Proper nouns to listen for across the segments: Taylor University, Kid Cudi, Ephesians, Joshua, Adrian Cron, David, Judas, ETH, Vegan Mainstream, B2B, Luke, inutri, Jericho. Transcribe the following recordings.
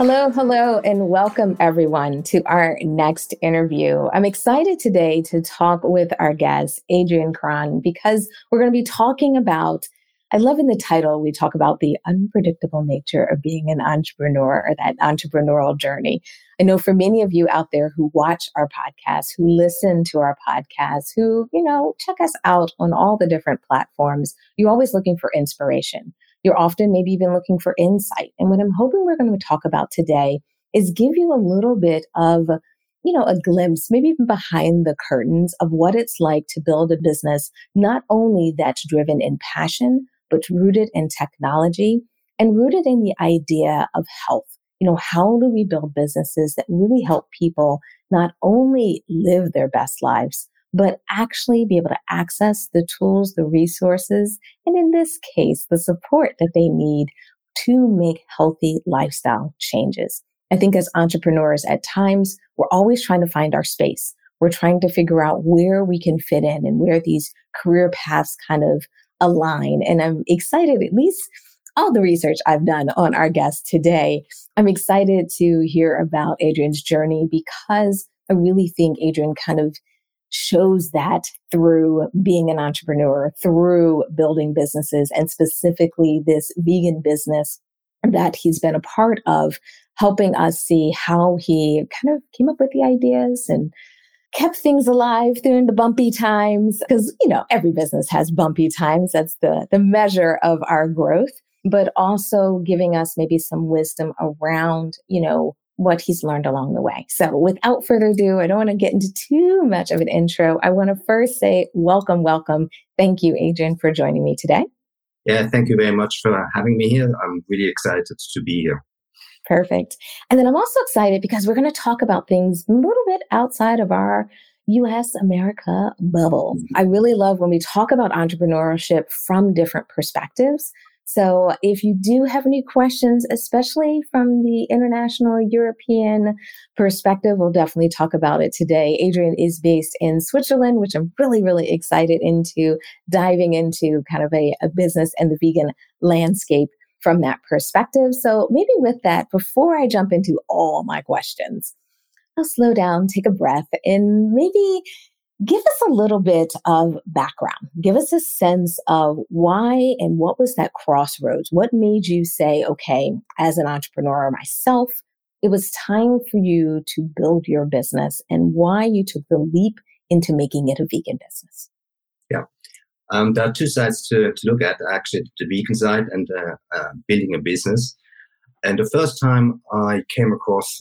Hello, hello, and welcome everyone to our next interview. I'm excited today to talk with our guest, Adrian Cron, because we're going to be talking about, I love in the title, we talk about the unpredictable nature of being an entrepreneur or that entrepreneurial journey. I know for many of you out there who watch our podcast, who listen to our podcast, who, check us out on all the different platforms, you're always looking for inspiration. You're often maybe even looking for insight. And what I'm hoping we're going to talk about today is give you a little bit of, a glimpse, maybe even behind the curtains of what it's like to build a business, not only that's driven in passion, but rooted in technology and rooted in the idea of health. How do we build businesses that really help people not only live their best lives, but actually be able to access the tools, the resources, and in this case, the support that they need to make healthy lifestyle changes. I think as entrepreneurs, at times, we're always trying to find our space. We're trying to figure out where we can fit in and where these career paths kind of align. And I'm excited, at least all the research I've done on our guest today, I'm excited to hear about Adrian's journey because I really think Adrian kind of shows that through being an entrepreneur, through building businesses, and specifically this vegan business that he's been a part of, helping us see how he kind of came up with the ideas and kept things alive during the bumpy times. Because, every business has bumpy times. That's the measure of our growth, but also giving us maybe some wisdom around, what he's learned along the way. So without further ado, I don't want to get into too much of an intro. I want to first say welcome. Thank you, Adrian, for joining me today. Yeah, thank you very much for having me here. I'm really excited to be here. Perfect. And then I'm also excited because we're going to talk about things a little bit outside of our U.S. America bubble. Mm-hmm. I really love when we talk about entrepreneurship from different perspectives. So if you do have any questions, especially from the international European perspective, we'll definitely talk about it today. Adrian is based in Switzerland, which I'm really, really excited into diving into kind of a business and the vegan landscape from that perspective. So maybe with that, before I jump into all my questions, I'll slow down, take a breath, and maybe give us a little bit of background. Give us a sense of why and what was that crossroads? What made you say, okay, as an entrepreneur myself, it was time for you to build your business, and why you took the leap into making it a vegan business? Yeah. There are two sides to look at, actually, the vegan side and building a business. And the first time I came across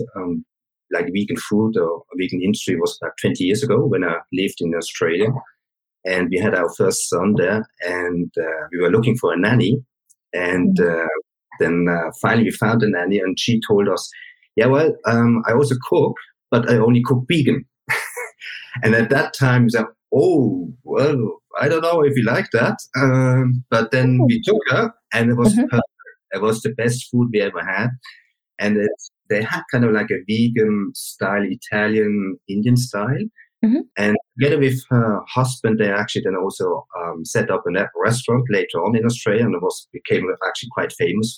vegan food or vegan industry was about 20 years ago when I lived in Australia, and we had our first son there, and we were looking for a nanny, and then finally we found a nanny, and she told us, I also cook, but I only cook vegan. And at that time we said, I don't know if we like that, but then we took her, and it was perfect. It was the best food we ever had, and they had kind of like a vegan style, Italian, Indian style. Mm-hmm. And together with her husband, they actually then also set up a restaurant later on in Australia, and it became actually quite famous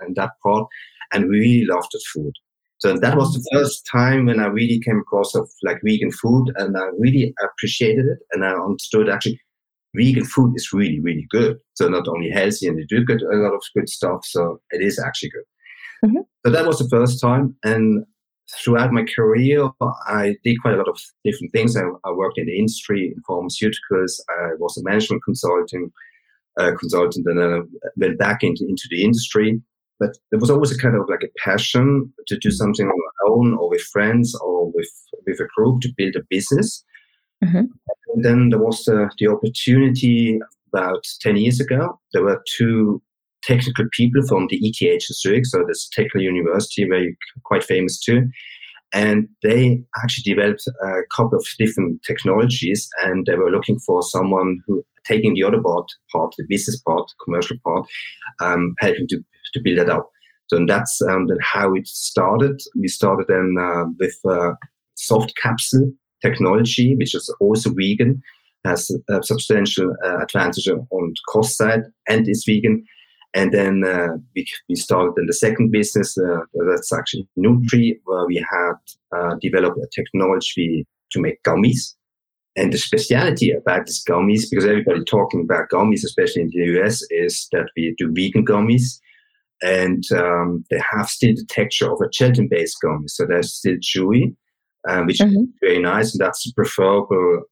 in that part. And we really loved the food. So that was the first time when I really came across of vegan food, and I really appreciated it. And I understood actually vegan food is really, really good. So not only healthy, and they do get a lot of good stuff. So it is actually good. Mm-hmm. So that was the first time, and throughout my career, I did quite a lot of different things. I worked in the industry, in pharmaceuticals. I was a management consultant, and then I went back into the industry. But there was always a kind of a passion to do something on my own, or with friends, or with a group to build a business. Mm-hmm. And then there was the opportunity about 10 years ago. There were two technical people from the ETH in Zurich, so this technical university where you're quite famous too. And they actually developed a couple of different technologies, and they were looking for someone who, taking the other part, the business part, commercial part, helping to build that up. So that's then how it started. We started then with soft capsule technology, which is also vegan, has a substantial advantage on the cost side, and is vegan. And then we started in the second business, that's actually Nutri, where we had developed a technology to make gummies. And the speciality about these gummies, because everybody talking about gummies, especially in the US, is that we do vegan gummies. And they have still the texture of a gelatin-based gummy. So they're still chewy, which is very nice. And that's a preferable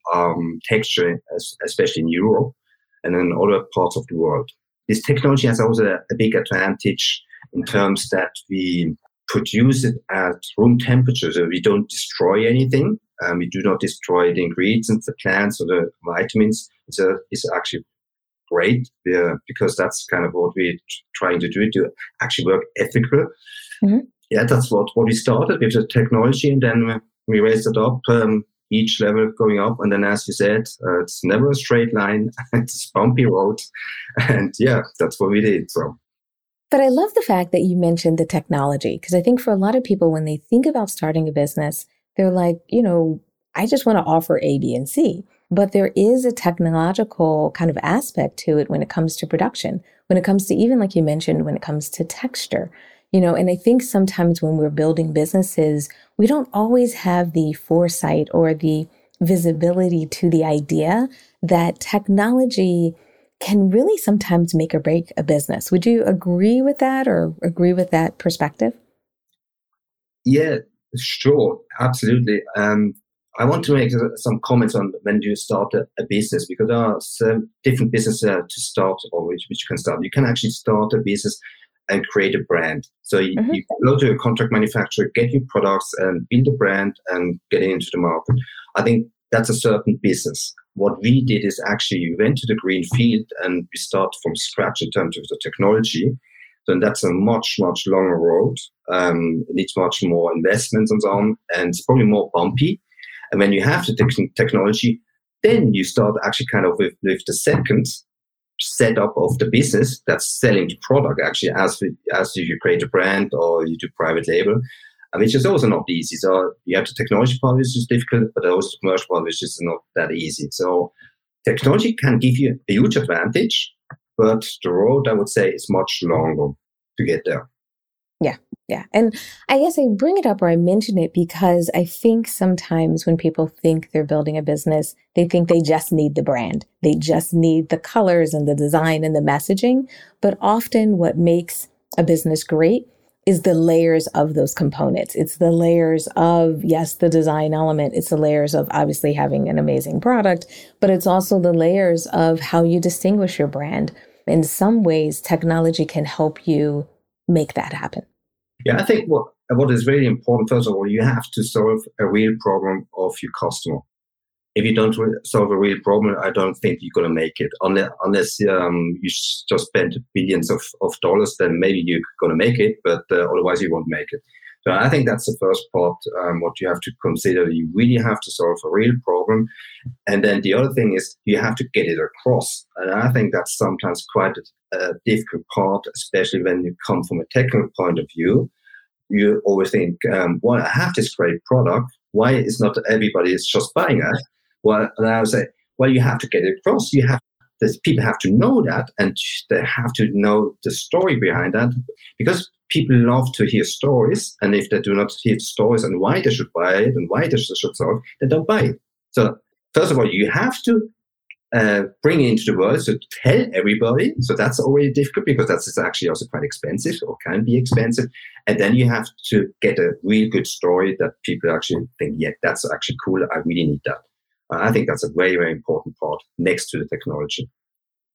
texture, especially in Europe and in other parts of the world. This technology has also a big advantage in terms that we produce it at room temperature. So we don't destroy anything. We do not destroy the ingredients, the plants or the vitamins. It's actually great because that's kind of what we're trying to do, to actually work ethical. Mm-hmm. Yeah, that's what we started with, the technology, and then we raised it up, each level going up. And then, as you said, it's never a straight line. It's a bumpy road. And yeah, that's what we did. So. But I love the fact that you mentioned the technology, because I think for a lot of people, when they think about starting a business, they're like, you know, I just want to offer A, B, and C. But there is a technological kind of aspect to it when it comes to production, when it comes to even, like you mentioned, when it comes to texture. You know, and I think sometimes when we're building businesses, we don't always have the foresight or the visibility to the idea that technology can really sometimes make or break a business. Would you agree with that, or agree with that perspective? Yeah, sure. Absolutely. I want to make some comments on when you start a business, because there are some different businesses to start, or which you can start. You can actually start a business and create a brand. So you go to a contract manufacturer, get your products and build a brand and get it into the market. I think that's a certain business. What we did is actually we went to the green field and we start from scratch in terms of the technology. So that's a much, much longer road. It needs much more investments and so on. And it's probably more bumpy. And when you have the technology, then you start actually kind of with the second setup of the business, that's selling the product, actually, as if you create a brand or you do private label, which is also not easy. So you have the technology part, which is difficult, but also the commercial part, which is not that easy. So technology can give you a huge advantage, but the road, I would say, is much longer to get there. Yeah. And I guess I bring it up, or I mention it, because I think sometimes when people think they're building a business, they think they just need the brand. They just need the colors and the design and the messaging. But often what makes a business great is the layers of those components. It's the layers of, yes, the design element. It's the layers of obviously having an amazing product, but it's also the layers of how you distinguish your brand. In some ways, technology can help you make that happen. Yeah, I think what is really important, first of all, you have to solve a real problem of your customer. If you don't solve a real problem, I don't think you're going to make it. Unless you just spend billions of dollars, then maybe you're going to make it, but otherwise you won't make it. So I think that's the first part, what you have to consider. You really have to solve a real problem. And then the other thing is you have to get it across. And I think that's sometimes quite a difficult part, especially when you come from a technical point of view. You always think, well, I have this great product. Why is not everybody is just buying it? Well, and I would say, well, you have to get it across. You have that people have to know that, and they have to know the story behind that, because people love to hear stories. And if they do not hear stories and why they should buy it and why they should solve, they don't buy it. So first of all, you have to bring it into the world, so tell everybody. So that's already difficult, because that's actually also quite expensive, or can be expensive. And then you have to get a really good story that people actually think, yeah, that's actually cool. I really need that. I think that's a very, very important part next to the technology.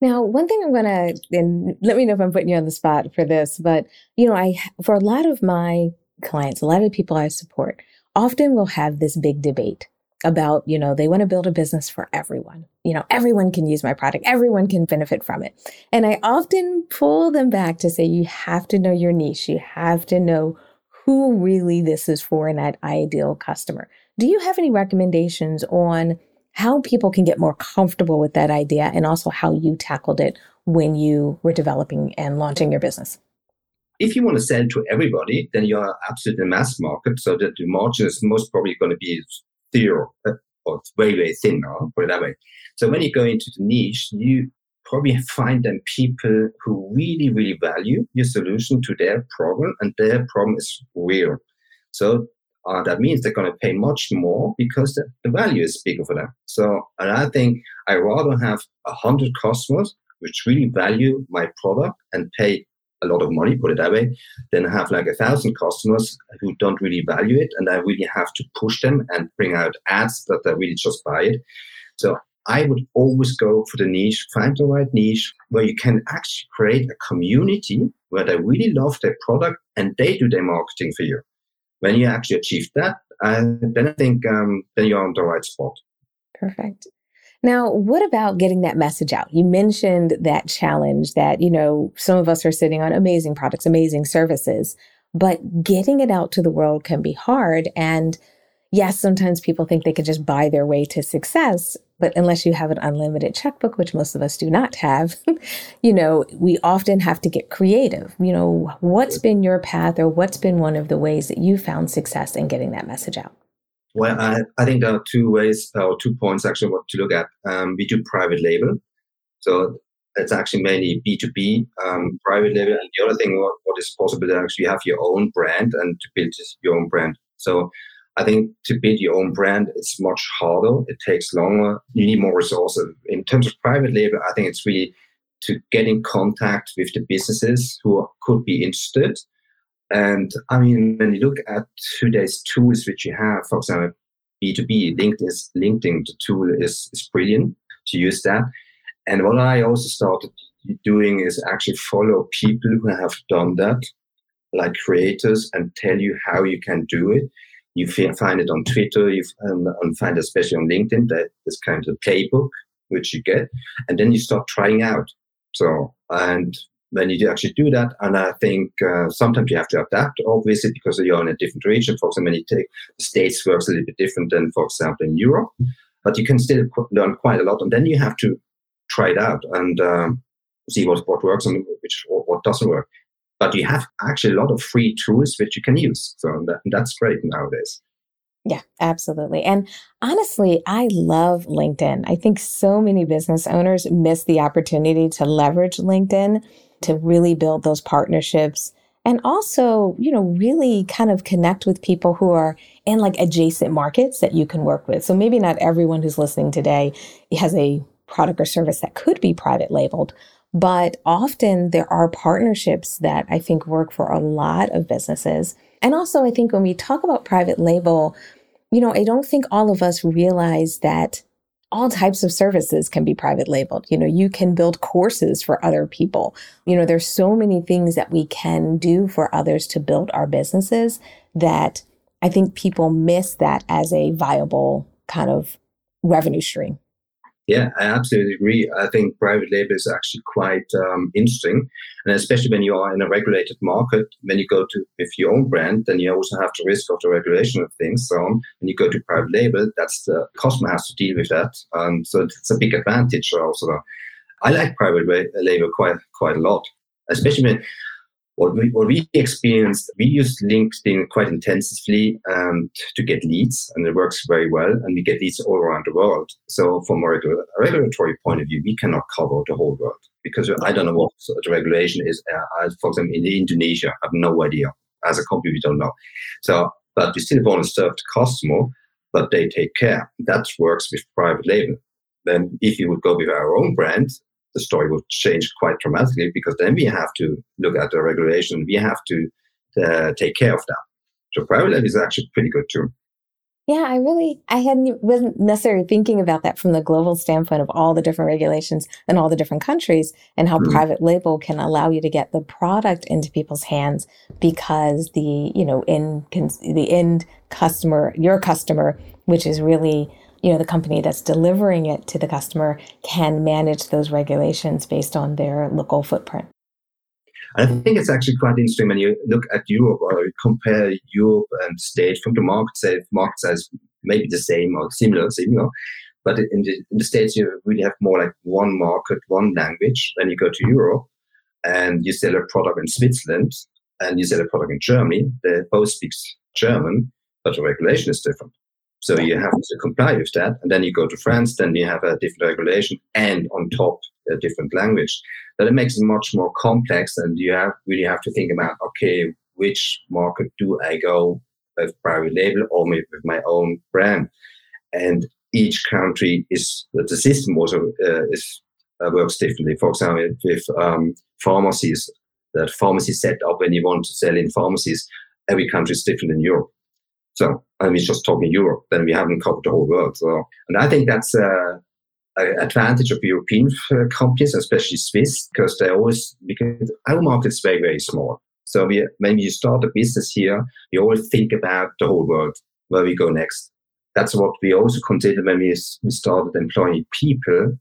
Now, one thing I'm going to, and let me know if I'm putting you on the spot for this, but, you know, for a lot of my clients, a lot of the people I support, often we'll have this big debate about, you know, they want to build a business for everyone. You know, everyone can use my product. Everyone can benefit from it. And I often pull them back to say, you have to know your niche. You have to know who really this is for and that ideal customer. Do you have any recommendations on how people can get more comfortable with that idea and also how you tackled it when you were developing and launching your business? If you want to sell to everybody, then you are absolutely mass market. So that the margin is most probably going to be zero or very, very thin now, put it that way. So when you go into the niche, you probably find them people who really, really value your solution to their problem, and their problem is real. So that means they're going to pay much more because the value is bigger for them. So, and I think I rather have 100 customers which really value my product and pay a lot of money, put it that way, then have like 1,000 customers who don't really value it, and I really have to push them and bring out ads that they really just buy it. So I would always go for the niche, find the right niche where you can actually create a community where they really love their product and they do their marketing for you. When you actually achieve that, then I think then you're on the right spot. Perfect. Now, what about getting that message out? You mentioned that challenge that, you know, some of us are sitting on amazing products, amazing services, but getting it out to the world can be hard. And yes, sometimes people think they can just buy their way to success, but unless you have an unlimited checkbook, which most of us do not have, you know, we often have to get creative. You know, what's been your path, or what's been one of the ways that you found success in getting that message out? Well, I think there are two ways or 2 points actually what to look at. We do private label. So it's actually mainly B2B private label. And the other thing, what is possible to actually have your own brand and to build your own brand. So I think to build your own brand, it's much harder. It takes longer. You need more resources. In terms of private label, I think it's really to get in contact with the businesses who could be interested. And I mean, when you look at today's tools which you have, for example, B2B, LinkedIn, the tool is brilliant to use that. And what I also started doing is actually follow people who have done that, like creators, and tell you how you can do it. You find it on Twitter, you find it especially on LinkedIn, that is kind of a playbook which you get. And then you start trying out. So, and when you actually do that, and I think sometimes you have to adapt, obviously, because you're in a different region. For example, you take the States works a little bit different than, for example, in Europe, but you can still learn quite a lot. And then you have to try it out and see what works and what doesn't work. But you have actually a lot of free tools which you can use. So that's great nowadays. Yeah, absolutely. And honestly, I love LinkedIn. I think so many business owners miss the opportunity to leverage LinkedIn to really build those partnerships and also, you know, really kind of connect with people who are in like adjacent markets that you can work with. So maybe not everyone who's listening today has a product or service that could be private labeled, but often there are partnerships that I think work for a lot of businesses. And also, I think when we talk about private label, you know, I don't think all of us realize that all types of services can be private labeled. You know, you can build courses for other people. You know, there's so many things that we can do for others to build our businesses that I think people miss that as a viable kind of revenue stream. Yeah, I absolutely agree. I think private label is actually quite interesting. And especially when you are in a regulated market, when you go to with your own brand, then you also have the risk of the regulation of things. So when you go to private label, that's the customer has to deal with that. So it's a big advantage also. I like private label quite a lot, especially when what we experienced, we used LinkedIn quite intensively to get leads, and it works very well, and we get leads all around the world. So from a regulatory point of view, we cannot cover the whole world because I don't know what the regulation is. For example, in Indonesia, I have no idea. As a company, we don't know. So, but we still want to serve the customer, but they take care. That works with private label. Then if you would go with our own brand, the story would change quite dramatically because then we have to look at the regulation. We have to take care of that. So private label is actually pretty good too. Yeah, I wasn't necessarily thinking about that from the global standpoint of all the different regulations and all the different countries and how private label can allow you to get the product into people's hands because the end customer, your customer, which is really, the company that's delivering it to the customer, can manage those regulations based on their local footprint. I think it's actually quite interesting when you look at Europe or compare Europe and states from the market size. Market size may be the same or similar, but in the States you really have more like one market, one language. Then you go to Europe and you sell a product in Switzerland and you sell a product in Germany. They both speak German, but the regulation is different. So you have to comply with that. And then you go to France, then you have a different regulation and on top a different language. But it makes it much more complex, and you really have to think about, okay, which market do I go with private label or maybe with my own brand? And each country the system also works differently. For example, with pharmacies, that pharmacy set up when you want to sell in pharmacies, every country is different in Europe. So, and we're just talking Europe, then we haven't covered the whole world. So, and I think that's an advantage of European companies, especially Swiss, because because our market is very, very small. So when you start a business here, you always think about the whole world, where we go next. That's what we also considered when we started employing people.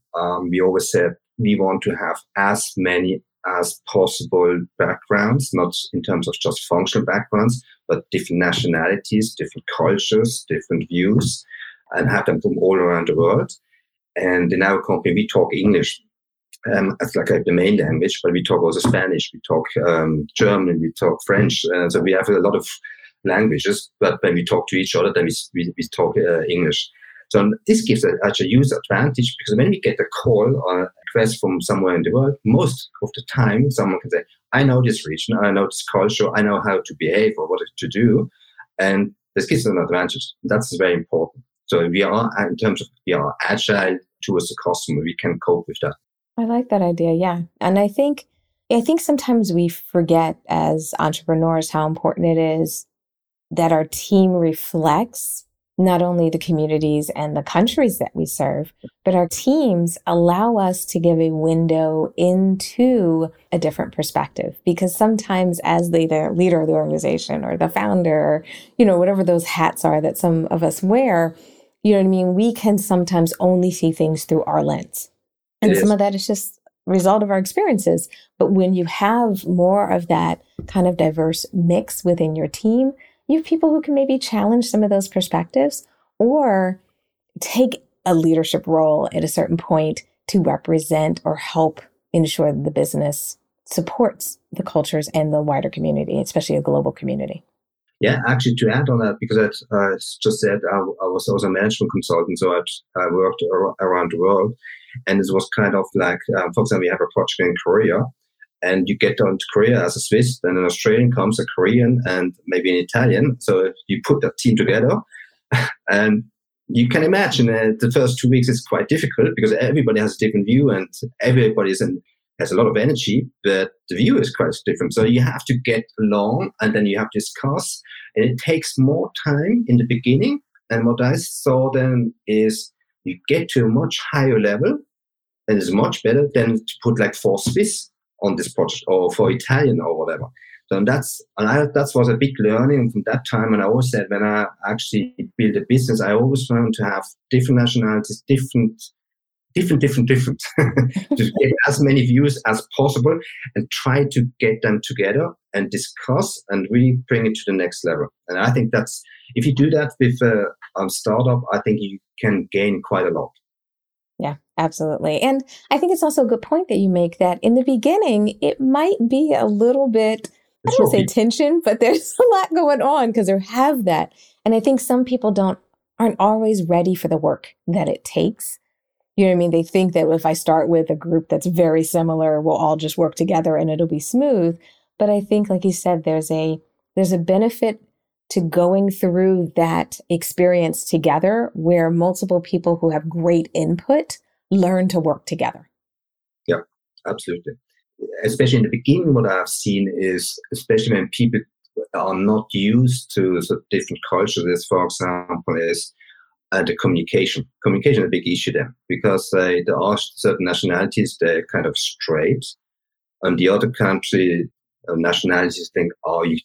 We always said we want to have as many as possible backgrounds, not in terms of just functional backgrounds, but different nationalities, different cultures, different views, and have them from all around the world. And in our company, we talk English as like the main language, but we talk also Spanish, we talk German, we talk French. So we have a lot of languages, but when we talk to each other, then we talk English. So this gives us a huge advantage, because when we get a call or a request from somewhere in the world, most of the time someone can say, I know this region, I know this culture, I know how to behave or what to do. And this gives us an advantage. That's very important. So we are agile towards the customer. We can cope with that. I like that idea. Yeah. And I think sometimes we forget as entrepreneurs how important it is that our team reflects not only the communities and the countries that we serve, but our teams allow us to give a window into a different perspective. Because sometimes as the leader of the organization or the founder, or, whatever those hats are that some of us wear, we can sometimes only see things through our lens. And some of that is just a result of our experiences. But when you have more of that kind of diverse mix within your team, you have people who can maybe challenge some of those perspectives or take a leadership role at a certain point to represent or help ensure that the business supports the cultures and the wider community, especially a global community. Yeah, actually to add on that, because I just said I was also a management consultant, so I worked around the world. And it was kind of like, for example, we have a project in Korea. And you get on to Korea as a Swiss, then an Australian comes, a Korean, and maybe an Italian. So you put that team together. And you can imagine the first 2 weeks is quite difficult because everybody has a different view and everybody has a lot of energy, but the view is quite different. So you have to get along and then you have to discuss. And it takes more time in the beginning. And what I saw then is you get to a much higher level and it's much better than to put like 4 Swiss on this project or for Italian or whatever. So that was a big learning from that time. And I always said when I actually build a business, I always want to have different nationalities, different, to get as many views as possible and try to get them together and discuss and really bring it to the next level. And I think that's, if you do that with a startup, I think you can gain quite a lot. Yeah, absolutely. And I think it's also a good point that you make that in the beginning, it might be a little bit, I don't want to say tension, but there's a lot going on because they have that. And I think some people aren't always ready for the work that it takes. You know what I mean? They think that if I start with a group that's very similar, we'll all just work together and it'll be smooth. But I think, like you said, there's a benefit to going through that experience together where multiple people who have great input learn to work together. Yeah, absolutely. Especially in the beginning, what I've seen is, especially when people are not used to the different cultures is, for example, is the communication. Communication is a big issue there, because there are certain nationalities, they're kind of straight. And the other country nationalities think, oh, you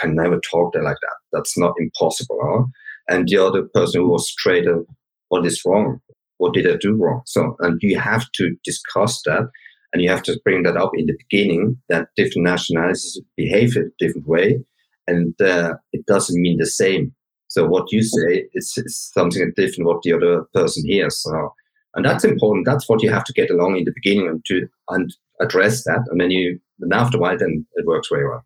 can never talk there like that. That's not impossible. Huh? And the other person who was straight, what is wrong? What did I do wrong? So, and you have to discuss that. And you have to bring that up in the beginning, that different nationalities behave in a different way. And it doesn't mean the same. So what you say is something different what the other person hears. So, and that's important. That's what you have to get along in the beginning and address that. And then after a while, then it works very well.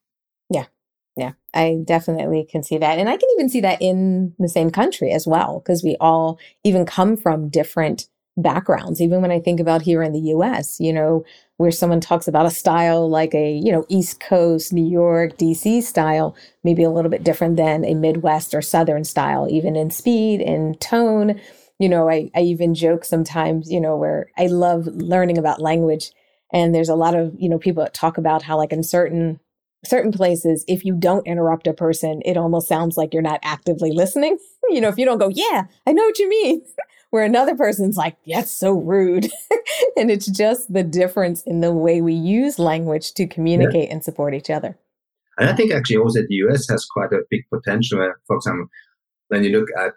Yeah, I definitely can see that. And I can even see that in the same country as well, because we all even come from different backgrounds. Even when I think about here in the US, you know, where someone talks about a style like a, you know, East Coast, New York, DC style, maybe a little bit different than a Midwest or Southern style, even in speed and tone. You know, I even joke sometimes, you know, where I love learning about language. And there's a lot of, you know, people that talk about how like in certain places, if you don't interrupt a person, it almost sounds like you're not actively listening. You know, if you don't go, yeah, I know what you mean. Where another person's like, that's so rude. And it's just the difference in the way we use language to communicate and support each other. And I think actually also the US has quite a big potential. For example, when you look at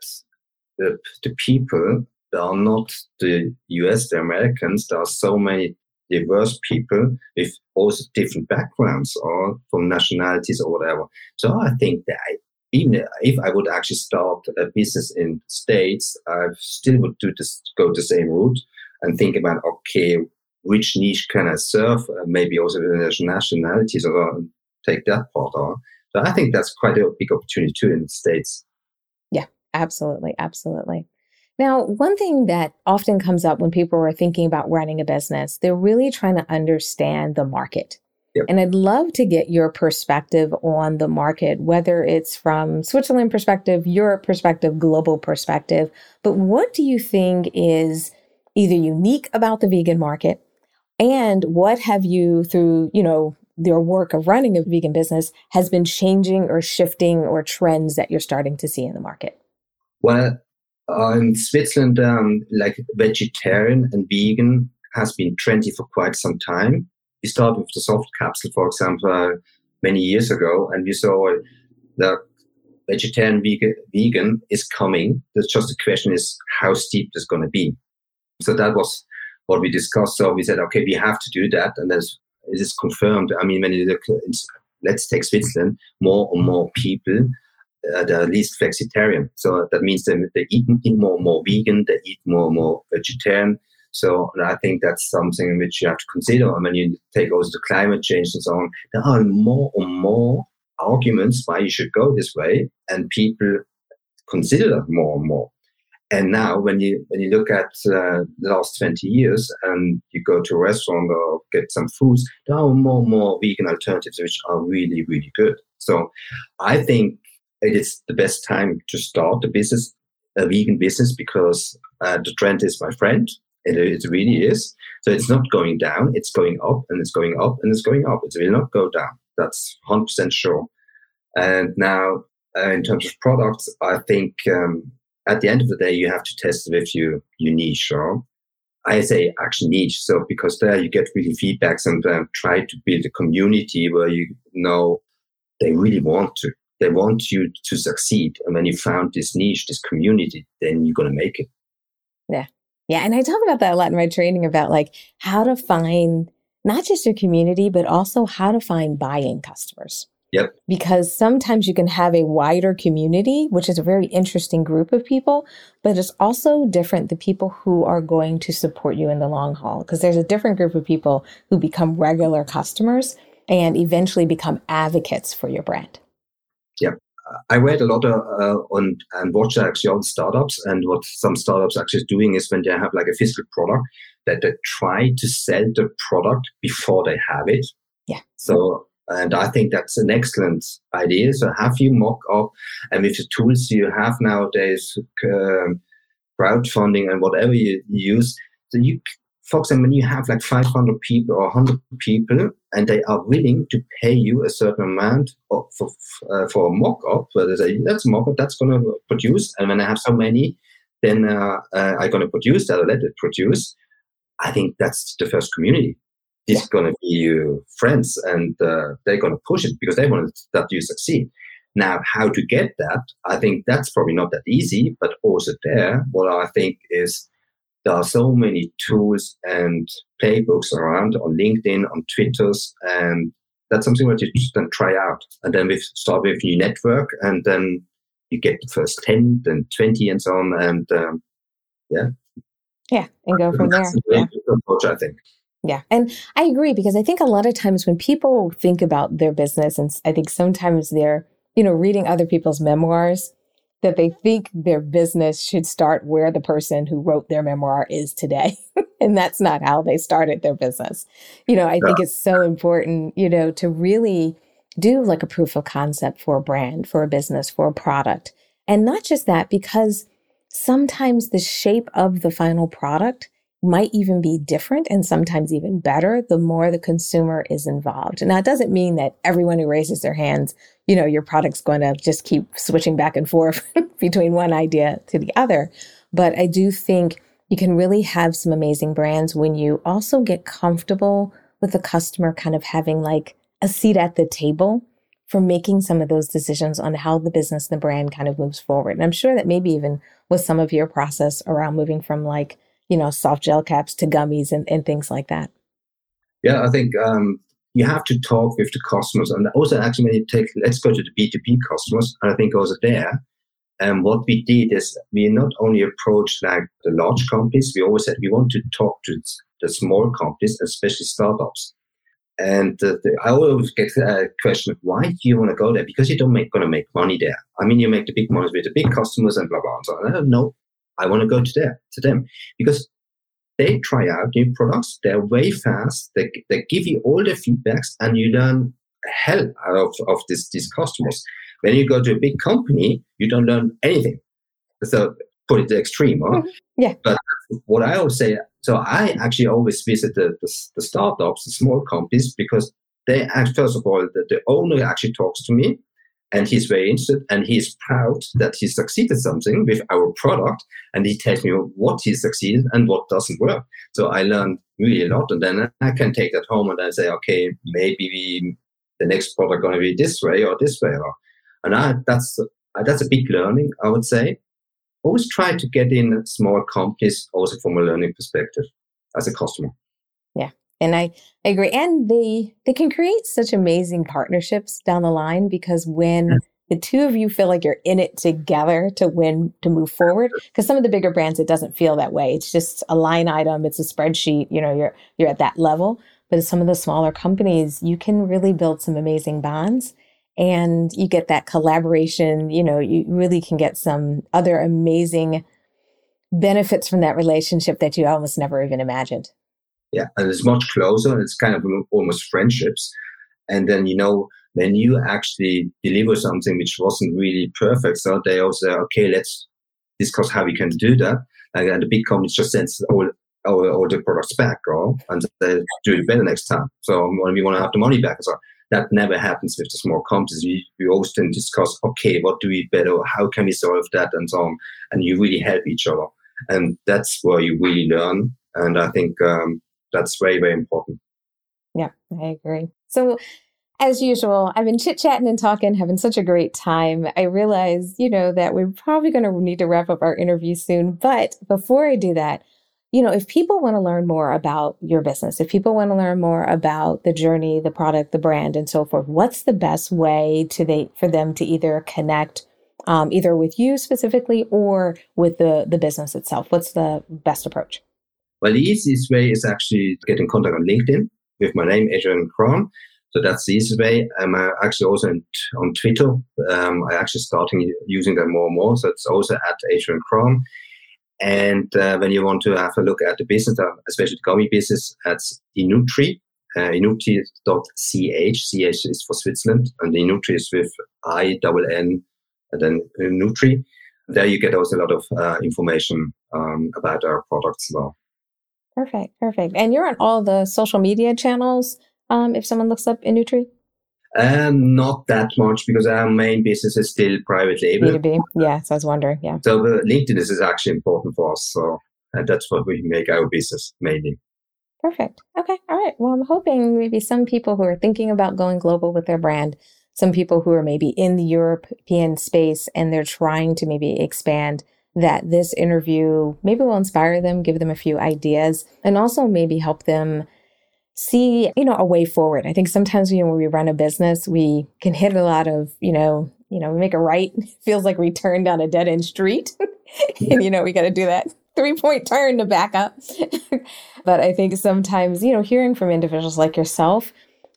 the people, they are not the US, the Americans. There are so many diverse people with also different backgrounds or from nationalities or whatever. So I think that even if I would actually start a business in the States, I still would go the same route and think about, okay, which niche can I serve? Maybe also the nationalities or take that part on. So I think that's quite a big opportunity too in the States. Yeah, absolutely. Absolutely. Now, one thing that often comes up when people are thinking about running a business, they're really trying to understand the market. Yep. And I'd love to get your perspective on the market, whether it's from Switzerland perspective, Europe perspective, global perspective. But what do you think is either unique about the vegan market, and what have you, through, you know, your work of running a vegan business, has been changing or shifting or trends that you're starting to see in the market? Well, in Switzerland, like vegetarian and vegan has been trendy for quite some time. We started with the soft capsule, for example, many years ago, and we saw that vegetarian vegan is coming. It's just the question is how steep it's going to be. So that was what we discussed. So we said, okay, we have to do that, and it is confirmed. I mean, when you look, let's take Switzerland, more and more people. They're at least flexitarian. So that means they eat more and more vegan, they eat more and more vegetarian. So I think that's something which you have to consider. I mean, you take also the climate change and so on. There are more and more arguments why you should go this way, and people consider that more and more. And now when you look at the last 20 years and you go to a restaurant or get some foods, there are more and more vegan alternatives which are really, really good. So I think it is the best time to start a vegan business, because the trend is my friend. It really is. So it's not going down. It's going up, and it's going up, and it's going up. It will not go down. That's 100% sure. And now in terms of products, I think at the end of the day, you have to test with your niche. Or I say actually niche. So because there you get really feedbacks, and try to build a community where, you know, they really want to. They want you to succeed. And when you found this niche, this community, then you're going to make it. Yeah. Yeah. And I talk about that a lot in my training, about like how to find not just your community, but also how to find buy-in customers. Yep. Because sometimes you can have a wider community, which is a very interesting group of people, but it's also different, the people who are going to support you in the long haul. Because there's a different group of people who become regular customers and eventually become advocates for your brand. Yeah, I read a lot and watched actually all the startups, and what some startups actually doing is when they have like a physical product, that they try to sell the product before they have it. Yeah. So, and I think that's an excellent idea. So have you mock up, and with the tools you have nowadays, crowdfunding and whatever you use, so you for example, when you have like 500 people or 100 people and they are willing to pay you a certain amount for a mock-up, where they say, that's a mock-up, that's going to produce. And when I have so many, then I'm going to produce that, or let it produce. I think that's the first community. It's going to be your friends, and they're going to push it because they want that you succeed. Now, how to get that, I think that's probably not that easy, but also there, what I think is there are so many tools and playbooks around on LinkedIn, on Twitters, and that's something that you just then try out. And then we start with your network, and then you get the first 10, then 20, and so on, and Yeah, and go from there. Yeah. Approach, I think. Yeah, and I agree, because I think a lot of times when people think about their business, and I think sometimes they're, reading other people's memoirs, that they think their business should start where the person who wrote their memoir is today. And that's not how they started their business. I think it's so important, to really do like a proof of concept for a brand, for a business, for a product. And not just that, because sometimes the shape of the final product might even be different, and sometimes even better, the more the consumer is involved. Now, it doesn't mean that everyone who raises their hands, your product's going to just keep switching back and forth between one idea to the other. But I do think you can really have some amazing brands when you also get comfortable with the customer kind of having like a seat at the table for making some of those decisions on how the business and the brand kind of moves forward. And I'm sure that maybe even with some of your process around moving from like, soft gel caps to gummies and things like that. Yeah, I think you have to talk with the customers. And also actually when you let's go to the B2B customers. And I think also there, what we did is we not only approached like the large companies, we always said we want to talk to the small companies, especially startups. And I always get a question of why do you want to go there? Because you don't going to make money there. I mean, you make the big money with the big customers and blah, blah, and so on. I don't know. I want to go to them, because they try out new products. They're way fast. They give you all the feedbacks, and you learn hell out of these customers. When you go to a big company, you don't learn anything. So put it to extreme, huh? Yeah. But what I always say, so I actually always visit the startups, the small companies, because they act, first of all, the owner actually talks to me. And he's very interested, and he's proud that he succeeded something with our product. And he tells me what he succeeded and what doesn't work. So I learned really a lot, and then I can take that home and I say, okay, maybe the next product going to be this way or this way. And that's a big learning, I would say. Always try to get in small companies also from a learning perspective as a customer. Yeah. And I agree. And they can create such amazing partnerships down the line, because when the two of you feel like you're in it together to win, to move forward, because some of the bigger brands, it doesn't feel that way. It's just a line item. It's a spreadsheet. You're at that level. But some of the smaller companies, you can really build some amazing bonds, and you get that collaboration. You really can get some other amazing benefits from that relationship that you almost never even imagined. Yeah, and it's much closer. It's kind of almost friendships. And then, when you actually deliver something which wasn't really perfect, so they also say, okay, let's discuss how we can do that. And the big companies just send all the products back, and they do it better next time. So when we want to have the money back. So that never happens with the small companies. We always then discuss, okay, what do we better? How can we solve that? And so on. And you really help each other. And that's where you really learn. And I think... that's very, very important. Yeah, I agree. So as usual, I've been chit-chatting and talking, having such a great time. I realize, that we're probably going to need to wrap up our interview soon. But before I do that, if people want to learn more about your business, if people want to learn more about the journey, the product, the brand, and so forth, what's the best way for them to either connect either with you specifically or with the business itself? What's the best approach? Well, the easiest way is actually to get in contact on LinkedIn with my name, Adrian Cron. So that's the easiest way. I'm actually also on Twitter. I actually starting using that more and more. So it's also at Adrian Cron. And when you want to have a look at the business, especially the gummy business, that's inutri, inutri.ch. CH is for Switzerland, and inutri is with I-double-N and then inutri. There you get also a lot of information about our products as well. Perfect. And you're on all the social media channels if someone looks up Inutri? Not that much, because our main business is still private label. B2B. Yeah, so I was wondering. Yeah. So LinkedIn is actually important for us. So that's what we make our business mainly. Perfect. Okay. All right. Well, I'm hoping maybe some people who are thinking about going global with their brand, some people who are maybe in the European space and they're trying to maybe expand, that this interview maybe will inspire them, give them a few ideas, and also maybe help them see, a way forward. I think sometimes, when we run a business, we can hit a lot of, we make a right, it feels like we turned down a dead end street. And, we got to do that 3-point turn to back up. But I think sometimes, hearing from individuals like yourself,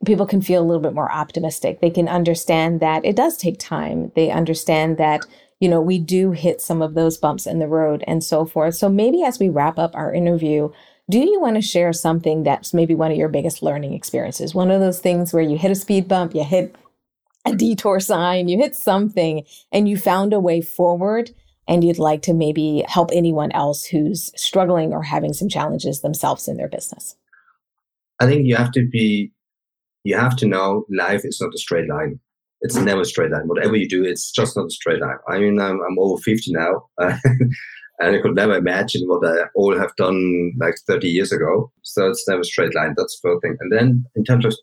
people can feel a little bit more optimistic. They can understand that it does take time. They understand that, we do hit some of those bumps in the road and so forth. So maybe as we wrap up our interview, do you want to share something that's maybe one of your biggest learning experiences? One of those things where you hit a speed bump, you hit a detour sign, you hit something, and you found a way forward, and you'd like to maybe help anyone else who's struggling or having some challenges themselves in their business. I think you have to know life is not a straight line. It's never a straight line. Whatever you do, it's just not a straight line. I mean, I'm over 50 now, and I could never imagine what I all have done like 30 years ago. So it's never a straight line. That's the first thing. And then in terms of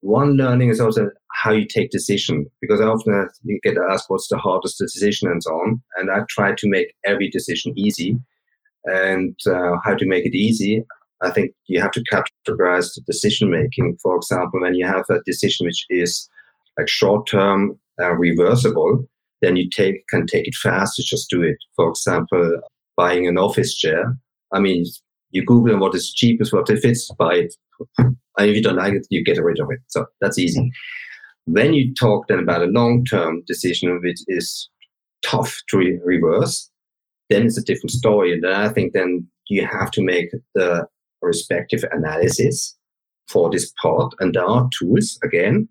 one learning is also how you take decision, because I often get asked what's the hardest decision and so on. And I try to make every decision easy. And how to make it easy, I think you have to categorize the decision making. For example, when you have a decision which is like short-term reversible, then you can take it fast to just do it. For example, buying an office chair. I mean, you Google what is cheapest, what it fits, buy it. And if you don't like it, you get rid of it. So that's easy. When you talk then about a long-term decision, which is tough to reverse, then it's a different story. And then I think then you have to make the respective analysis for this part. And there are tools, again.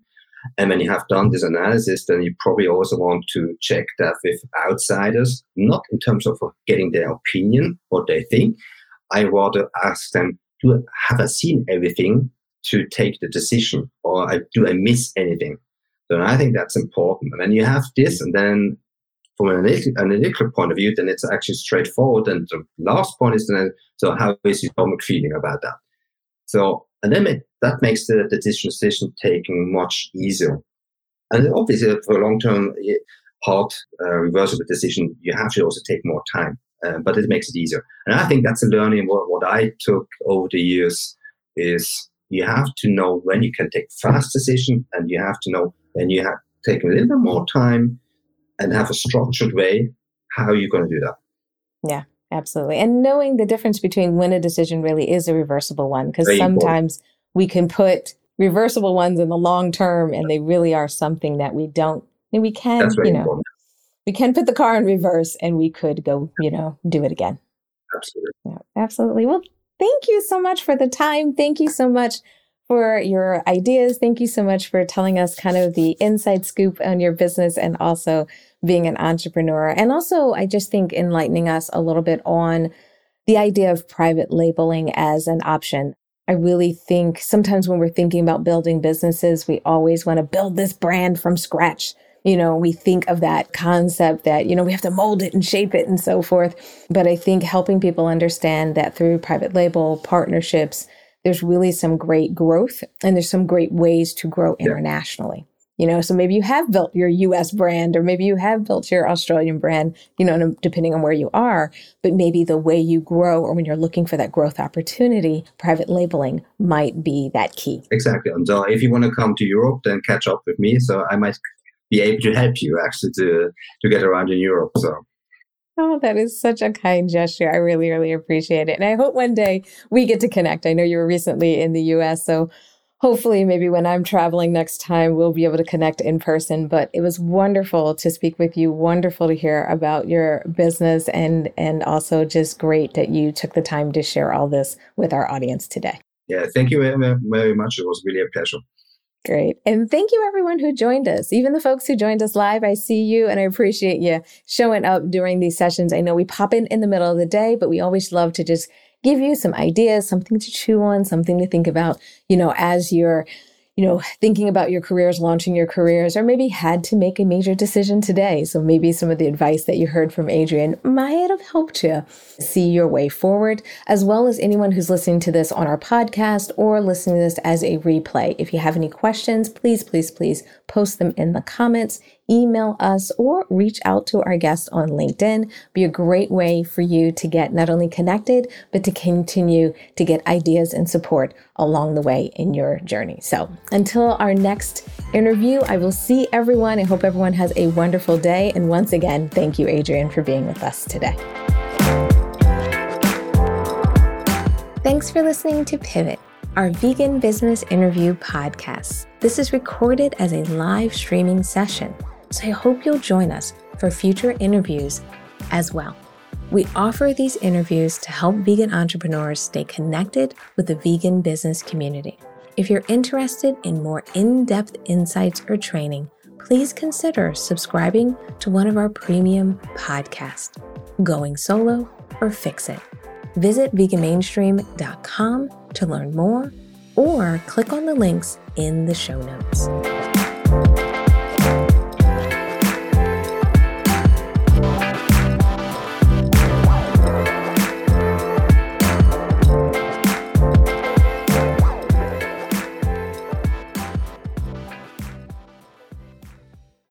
And when you have done this analysis, then you probably also want to check that with outsiders, not in terms of getting their opinion, what they think. I rather ask them, have I seen everything to take the decision, or do I miss anything? So I think that's important. And when you have this, and then from an analytical point of view, then it's actually straightforward. And the last point is, then, so how is your stomach feeling about that? So, and then that makes the decision taking much easier. And obviously, for a long-term, hard, reversible decision, you have to also take more time, but it makes it easier. And I think that's a learning. What I took over the years is you have to know when you can take fast decision, and you have to know when you have to take a little bit more time and have a structured way how you're going to do that. Yeah. Absolutely. And knowing the difference between when a decision really is a reversible one, because sometimes we can put reversible ones in the long term and they really are something that we don't, and we can, we can put the car in reverse and we could go, do it again. Absolutely. Yeah, absolutely. Well, thank you so much for the time. Thank you so much for your ideas. Thank you so much for telling us kind of the inside scoop on your business and also being an entrepreneur. And also, I just think enlightening us a little bit on the idea of private labeling as an option. I really think sometimes when we're thinking about building businesses, we always want to build this brand from scratch. We think of that concept that, we have to mold it and shape it and so forth. But I think helping people understand that through private label partnerships, there's really some great growth and there's some great ways to grow internationally. So maybe you have built your US brand, or maybe you have built your Australian brand, depending on where you are, but maybe the way you grow or when you're looking for that growth opportunity, private labeling might be that key. Exactly. And so if you want to come to Europe, then catch up with me. So I might be able to help you actually to get around in Europe. So. Oh, that is such a kind gesture. I really, really appreciate it. And I hope one day we get to connect. I know you were recently in the US, so hopefully maybe when I'm traveling next time, we'll be able to connect in person. But it was wonderful to speak with you. Wonderful to hear about your business, and also just great that you took the time to share all this with our audience today. Yeah, thank you very, very much. It was really a pleasure. Great. And thank you everyone who joined us, even the folks who joined us live. I see you and I appreciate you showing up during these sessions. I know we pop in the middle of the day, but we always love to just give you some ideas, something to chew on, something to think about, as you're thinking about your careers, launching your careers, or maybe had to make a major decision today. So maybe some of the advice that you heard from Adrian might have helped you see your way forward, as well as anyone who's listening to this on our podcast or listening to this as a replay. If you have any questions, please post them in the comments, email us, or reach out to our guest on LinkedIn. Be a great way for you to get not only connected, but to continue to get ideas and support along the way in your journey. So until our next interview, I will see everyone. I hope everyone has a wonderful day. And once again, thank you, Adrian, for being with us today. Thanks for listening to Pivot, our vegan business interview podcast. This is recorded as a live streaming session, so I hope you'll join us for future interviews as well. We offer these interviews to help vegan entrepreneurs stay connected with the vegan business community. If you're interested in more in-depth insights or training, please consider subscribing to one of our premium podcasts, Going Solo or Fix It. Visit veganmainstream.com to learn more or click on the links in the show notes.